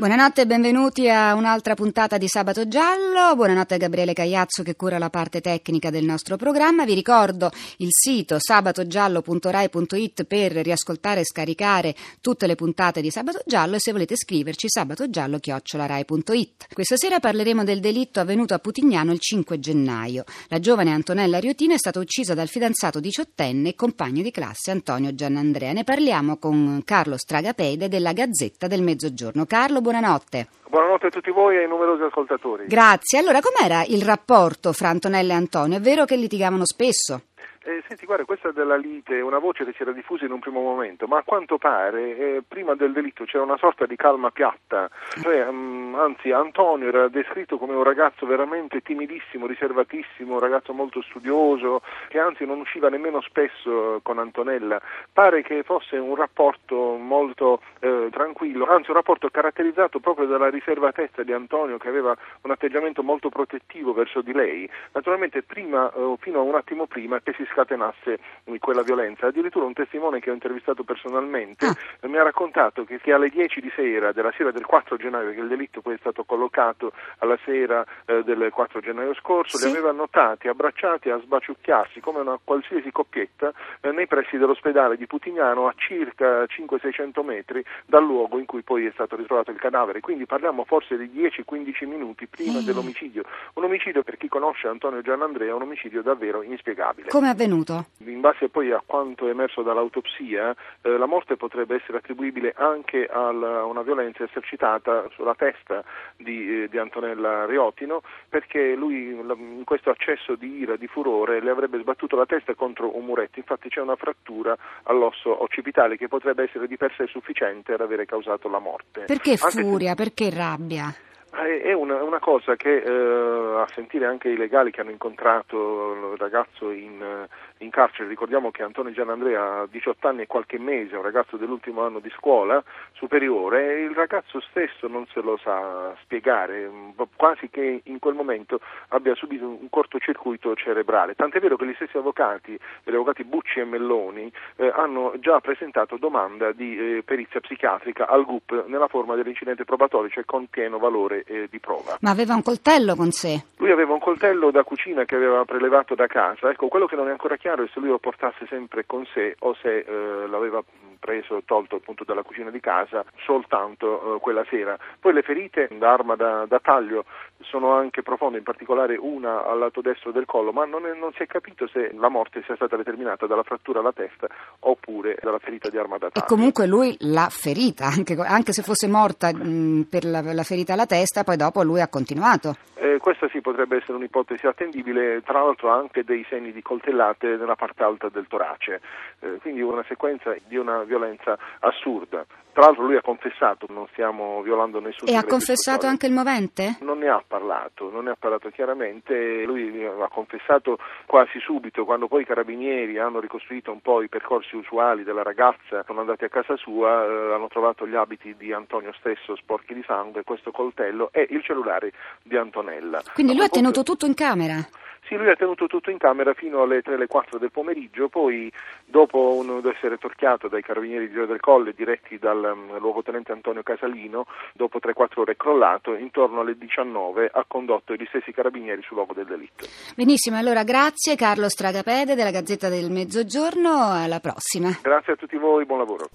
Buonanotte e benvenuti a un'altra puntata di Sabato Giallo. Buonanotte a Gabriele Caiazzo che cura la parte tecnica del nostro programma. Vi ricordo il sito sabatogiallo.rai.it per riascoltare e scaricare tutte le puntate di Sabato Giallo, e se volete scriverci sabatogiallo@rai.it. Questa sera parleremo del delitto avvenuto a Putignano il 5 gennaio. La giovane Antonella Riottino è stata uccisa dal fidanzato 18enne e compagno di classe Antonio Gianandrea. Ne parliamo con Carlo Stragapede della Gazzetta del Mezzogiorno. Carlo, buonanotte. Buonanotte a tutti voi e ai numerosi ascoltatori. Grazie. Allora, com'era il rapporto fra Antonella e Antonio? È vero che litigavano spesso? Senti, guarda, questa della lite è una voce che si era diffusa in un primo momento, ma a quanto pare prima del delitto c'era una sorta di calma piatta, cioè, anzi Antonio era descritto come un ragazzo veramente timidissimo, riservatissimo, un ragazzo molto studioso, che anzi non usciva nemmeno spesso con Antonella. Pare che fosse un rapporto molto tranquillo, anzi un rapporto caratterizzato proprio dalla riservatezza di Antonio, che aveva un atteggiamento molto protettivo verso di lei, naturalmente prima fino a un attimo prima che si scatenasse quella violenza. Addirittura un testimone che ho intervistato personalmente mi ha raccontato che alle 10 di sera, della sera del 4 gennaio, che il delitto poi è stato collocato alla sera del 4 gennaio scorso, sì, li aveva notati abbracciati a sbaciucchiarsi come una qualsiasi coppietta nei pressi dell'ospedale di Putignano, a circa 500-600 metri dal luogo in cui poi è stato ritrovato il cadavere. Quindi parliamo forse di 10-15 minuti prima dell'omicidio. Un omicidio, per chi conosce Antonio Gianandrea, è un omicidio davvero inspiegabile. Come è avvenuto? In base poi a quanto è emerso dall'autopsia, la morte potrebbe essere attribuibile anche a una violenza esercitata sulla testa di Antonella Riottino, perché lui in questo accesso di ira, di furore, le avrebbe sbattuto la testa contro un muretto. Infatti c'è una frattura all'osso occipitale che potrebbe essere di per sé sufficiente ad avere causato la morte. Perché furia? Perché rabbia? È una cosa che a sentire anche i legali che hanno incontrato il ragazzo in carcere, ricordiamo che Antonio Gianandrea ha 18 anni e qualche mese, un ragazzo dell'ultimo anno di scuola superiore, e il ragazzo stesso non se lo sa spiegare, quasi che in quel momento abbia subito un cortocircuito cerebrale, tant'è vero che gli stessi avvocati, gli avvocati Bucci e Melloni, hanno già presentato domanda di perizia psichiatrica al GUP nella forma dell'incidente probatorio, cioè con pieno valore di prova. Ma aveva un coltello con sé? Lui aveva un coltello da cucina che aveva prelevato da casa. Ecco, quello che non è ancora chiaro è se lui lo portasse sempre con sé o se l'aveva preso, tolto appunto dalla cucina di casa soltanto quella sera. Poi le ferite d'arma da taglio sono anche profonde, in particolare una al lato destro del collo, ma non si è capito se la morte sia stata determinata dalla frattura alla testa oppure dalla ferita di arma da taglio. E comunque lui l'ha ferita, anche se fosse morta per la ferita alla testa, poi dopo lui ha continuato. Questa sì potrebbe essere un'ipotesi attendibile, tra l'altro ha anche dei segni di coltellate nella parte alta del torace, quindi una sequenza di una violenza assurda. Tra l'altro lui ha confessato, non stiamo violando nessun segreto. E ha confessato anche il movente? Non ne ha parlato chiaramente, lui ha confessato quasi subito, quando poi i carabinieri hanno ricostruito un po' i percorsi usuali della ragazza, sono andati a casa sua, hanno trovato gli abiti di Antonio stesso sporchi di sangue, questo coltello e il cellulare di Antonella. Quindi lui ha tenuto tutto in camera? Sì, lui ha tenuto tutto in camera fino alle 3, alle 4 del pomeriggio, poi dopo essere torchiato dai carabinieri di Gioia del Colle diretti dal luogotenente Antonio Casalino, dopo 3-4 ore crollato, intorno alle 19 ha condotto gli stessi carabinieri sul luogo del delitto. Benissimo, allora grazie Carlo Stragapede della Gazzetta del Mezzogiorno, alla prossima. Grazie a tutti voi, buon lavoro.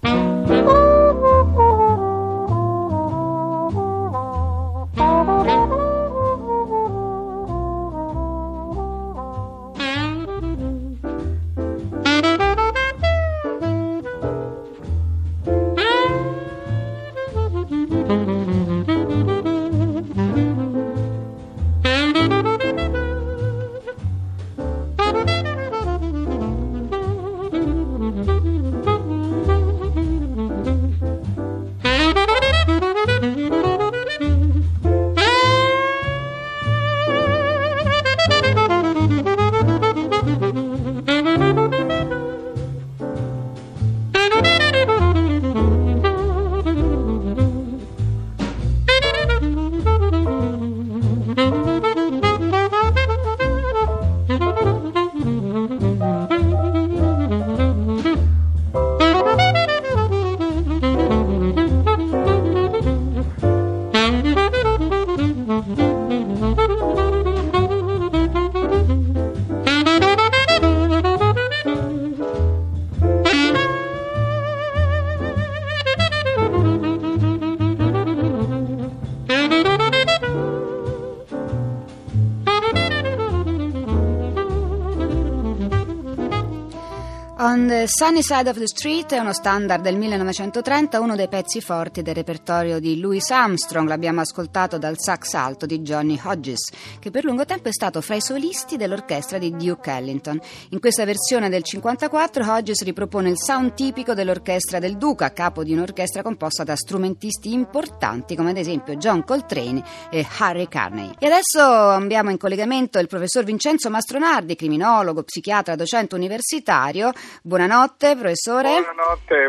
Sunny Side of the Street è uno standard del 1930, uno dei pezzi forti del repertorio di Louis Armstrong. L'abbiamo ascoltato dal sax alto di Johnny Hodges, che per lungo tempo è stato fra i solisti dell'orchestra di Duke Ellington. In questa versione del 54 Hodges ripropone il sound tipico dell'orchestra del Duca, capo di un'orchestra composta da strumentisti importanti come ad esempio John Coltrane e Harry Carney. E adesso abbiamo in collegamento il professor Vincenzo Mastronardi, criminologo, psichiatra, docente universitario. Buonanotte, professore. Buonanotte,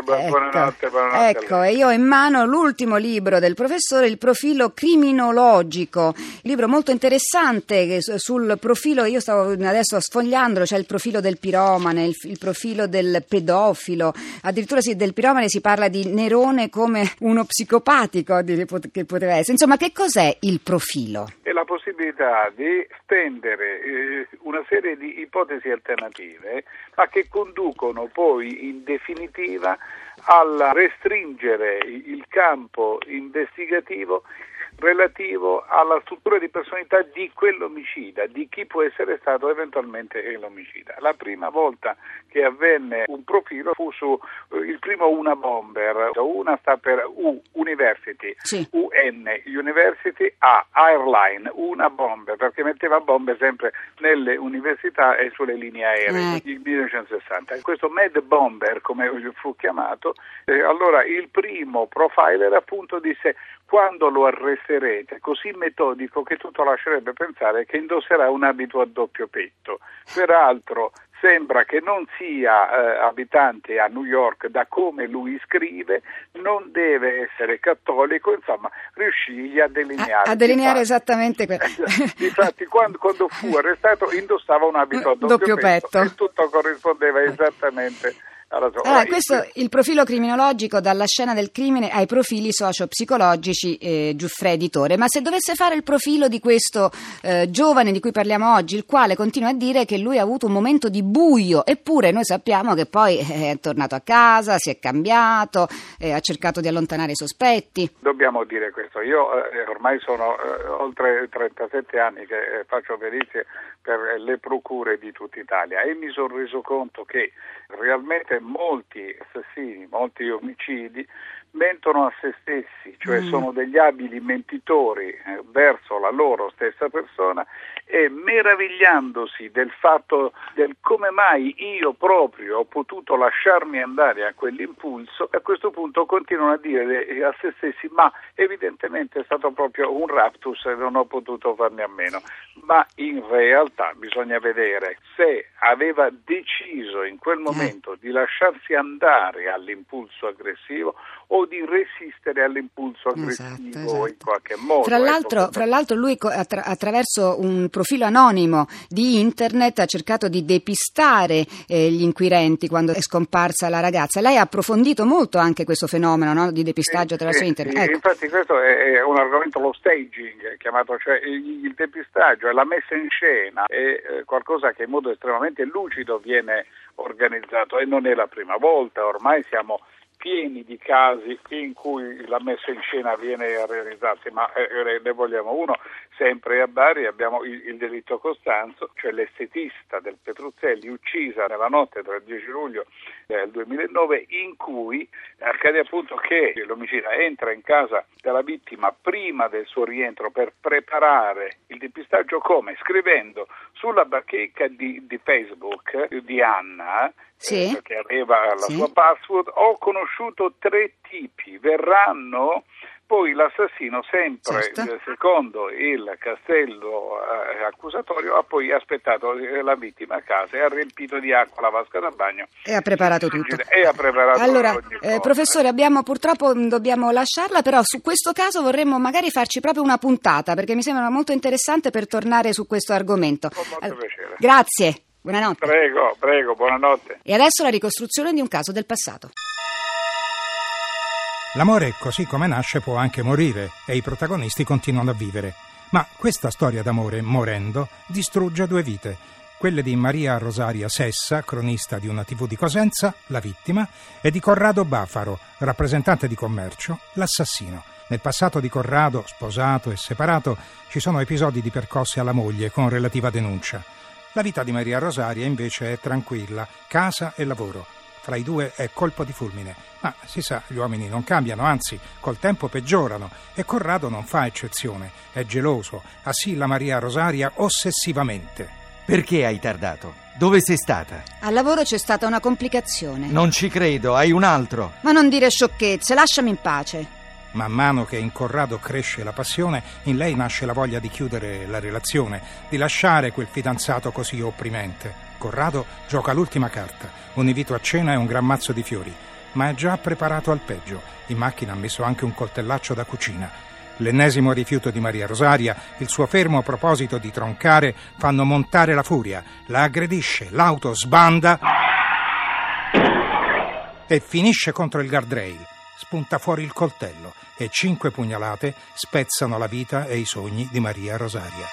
buonanotte. Ecco, e io ho in mano l'ultimo libro del professore, Il profilo criminologico, libro molto interessante sul profilo. Io stavo adesso sfogliandolo, c'è il profilo del piromane, il profilo del pedofilo, addirittura sì, del piromane si parla di Nerone come uno psicopatico che poteva essere. Insomma, che cos'è il profilo? È la possibilità di stendere una serie di ipotesi alternative, ma che conducono poi in definitiva al restringere il campo investigativo relativo alla struttura di personalità di quell'omicida, di chi può essere stato eventualmente l'omicida. La prima volta che avvenne un profilo fu su il primo Una Bomber. Una sta per U, University, sì. UN, University, A, Airline, Una Bomber, perché metteva bombe sempre nelle università e sulle linee aeree nel 1960. Questo Mad Bomber, come fu chiamato, allora il primo profiler appunto disse: quando lo arresterete, così metodico che tutto lascerebbe pensare che indosserà un abito a doppio petto. Peraltro sembra che non sia abitante a New York, da come lui scrive, non deve essere cattolico, insomma riuscì a delineare. A delineare esattamente questo. Infatti quando fu arrestato indossava un abito a doppio petto e tutto corrispondeva esattamente. Allora, questo è il profilo criminologico, dalla scena del crimine ai profili socio-psicologici, Giuffre editore. Ma se dovesse fare il profilo di questo giovane di cui parliamo oggi, il quale continua a dire che lui ha avuto un momento di buio, eppure noi sappiamo che poi è tornato a casa, si è cambiato, ha cercato di allontanare i sospetti. Dobbiamo dire questo. Io ormai sono oltre 37 anni che faccio perizie per le procure di tutta Italia e mi sono reso conto che realmente molti assassini, molti omicidi mentono a se stessi, cioè sono degli abili mentitori verso la loro stessa persona, e meravigliandosi del fatto del come mai io proprio ho potuto lasciarmi andare a quell'impulso, a questo punto continuano a dire a se stessi: ma evidentemente è stato proprio un raptus e non ho potuto farne a meno. Ma in realtà bisogna vedere se aveva deciso in quel momento di lasciarsi andare all'impulso aggressivo o di resistere all'impulso aggressivo, esatto. In qualche modo. Fra l'altro lui attraverso un profilo anonimo di internet ha cercato di depistare gli inquirenti quando è scomparsa la ragazza. Lei ha approfondito molto anche questo fenomeno, no? Di depistaggio attraverso internet. Ecco. Infatti questo è un argomento, lo staging chiamato, cioè il depistaggio, la messa in scena è qualcosa che in modo estremamente lucido viene organizzato, e non è la prima volta, ormai siamo pieni di casi in cui la messa in scena viene a realizzarsi, ma ne vogliamo uno. Sempre a Bari abbiamo il delitto Costanzo, cioè l'estetista del Petruzzelli uccisa nella notte tra il 10 luglio del 2009, in cui accade appunto che l'omicida entra in casa della vittima prima del suo rientro per preparare il depistaggio, come? Scrivendo sulla bacheca di Facebook di Anna, sì, che aveva la sua password: ho conosciuto tre tipi, verranno... Poi l'assassino, sempre secondo il castello accusatorio, ha poi aspettato la vittima a casa e ha riempito di acqua la vasca da bagno. E ha preparato tutto. E ha preparato allora, professore, purtroppo dobbiamo lasciarla, però su questo caso vorremmo magari farci proprio una puntata, perché mi sembra molto interessante per tornare su questo argomento. Con molto piacere. Grazie, buonanotte. Prego, buonanotte. E adesso la ricostruzione di un caso del passato. L'amore, così come nasce, può anche morire e i protagonisti continuano a vivere. Ma questa storia d'amore, morendo, distrugge due vite. Quelle di Maria Rosaria Sessa, cronista di una TV di Cosenza, la vittima, e di Corrado Bafaro, rappresentante di commercio, l'assassino. Nel passato di Corrado, sposato e separato, ci sono episodi di percosse alla moglie con relativa denuncia. La vita di Maria Rosaria invece è tranquilla, casa e lavoro. fra i due è colpo di fulmine, ma si sa, gli uomini non cambiano, anzi col tempo peggiorano, e Corrado non fa eccezione, è geloso, assilla Maria Rosaria ossessivamente. Perché hai tardato? Dove sei stata? Al lavoro c'è stata una complicazione. Non ci credo, hai un altro. Ma non dire sciocchezze, lasciami in pace. Man mano che in Corrado cresce la passione, in lei nasce la voglia di chiudere la relazione, di lasciare quel fidanzato così opprimente. Corrado gioca l'ultima carta, un invito a cena e un gran mazzo di fiori, ma è già preparato al peggio. In macchina ha messo anche un coltellaccio da cucina. L'ennesimo rifiuto di Maria Rosaria, il suo fermo proposito di troncare, fanno montare la furia. La aggredisce, l'auto sbanda e finisce contro il guardrail. Spunta fuori il coltello e 5 pugnalate spezzano la vita e i sogni di Maria Rosaria.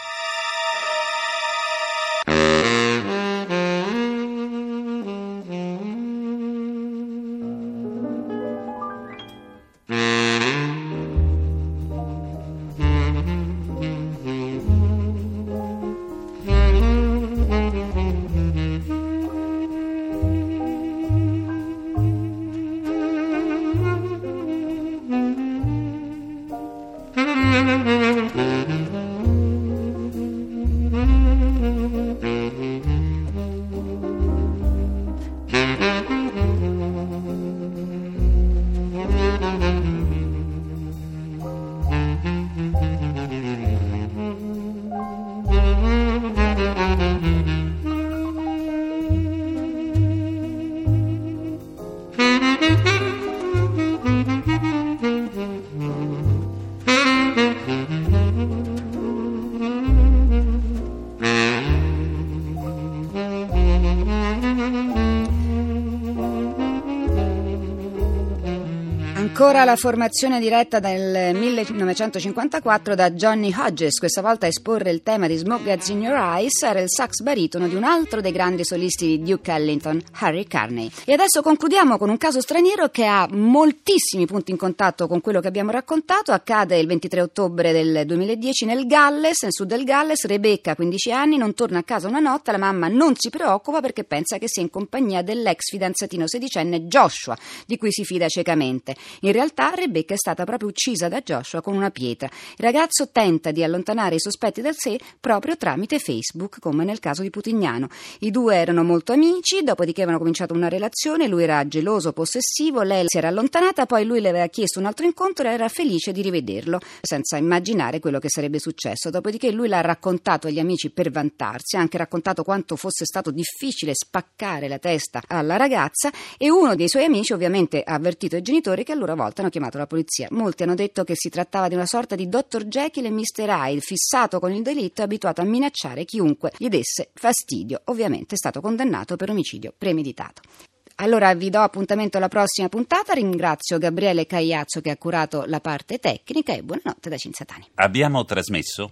Ancora la formazione diretta del 1954 da Johnny Hodges, questa volta a esporre il tema di Smoke Gets in Your Eyes era il sax baritono di un altro dei grandi solisti di Duke Ellington, Harry Carney. E adesso concludiamo con un caso straniero che ha moltissimi punti in contatto con quello che abbiamo raccontato. Accade il 23 ottobre del 2010 nel Galles, nel sud del Galles. Rebecca, 15 anni, non torna a casa una notte, la mamma non si preoccupa perché pensa che sia in compagnia dell'ex fidanzatino sedicenne Joshua, di cui si fida ciecamente. In realtà Rebecca è stata proprio uccisa da Joshua con una pietra. Il ragazzo tenta di allontanare i sospetti da sé proprio tramite Facebook, come nel caso di Putignano. I due erano molto amici, dopodiché avevano cominciato una relazione, lui era geloso, possessivo, lei si era allontanata, poi lui le aveva chiesto un altro incontro e era felice di rivederlo, senza immaginare quello che sarebbe successo. Dopodiché lui l'ha raccontato agli amici per vantarsi, ha anche raccontato quanto fosse stato difficile spaccare la testa alla ragazza, e uno dei suoi amici ovviamente ha avvertito i genitori, che allora volta hanno chiamato la polizia. Molti hanno detto che si trattava di una sorta di Dr. Jekyll e Mr. Hyde, fissato con il delitto e abituato a minacciare chiunque gli desse fastidio. Ovviamente è stato condannato per omicidio premeditato. Allora vi do appuntamento alla prossima puntata, ringrazio Gabriele Caiazzo che ha curato la parte tecnica e buonanotte da Cinzia Tani. Abbiamo trasmesso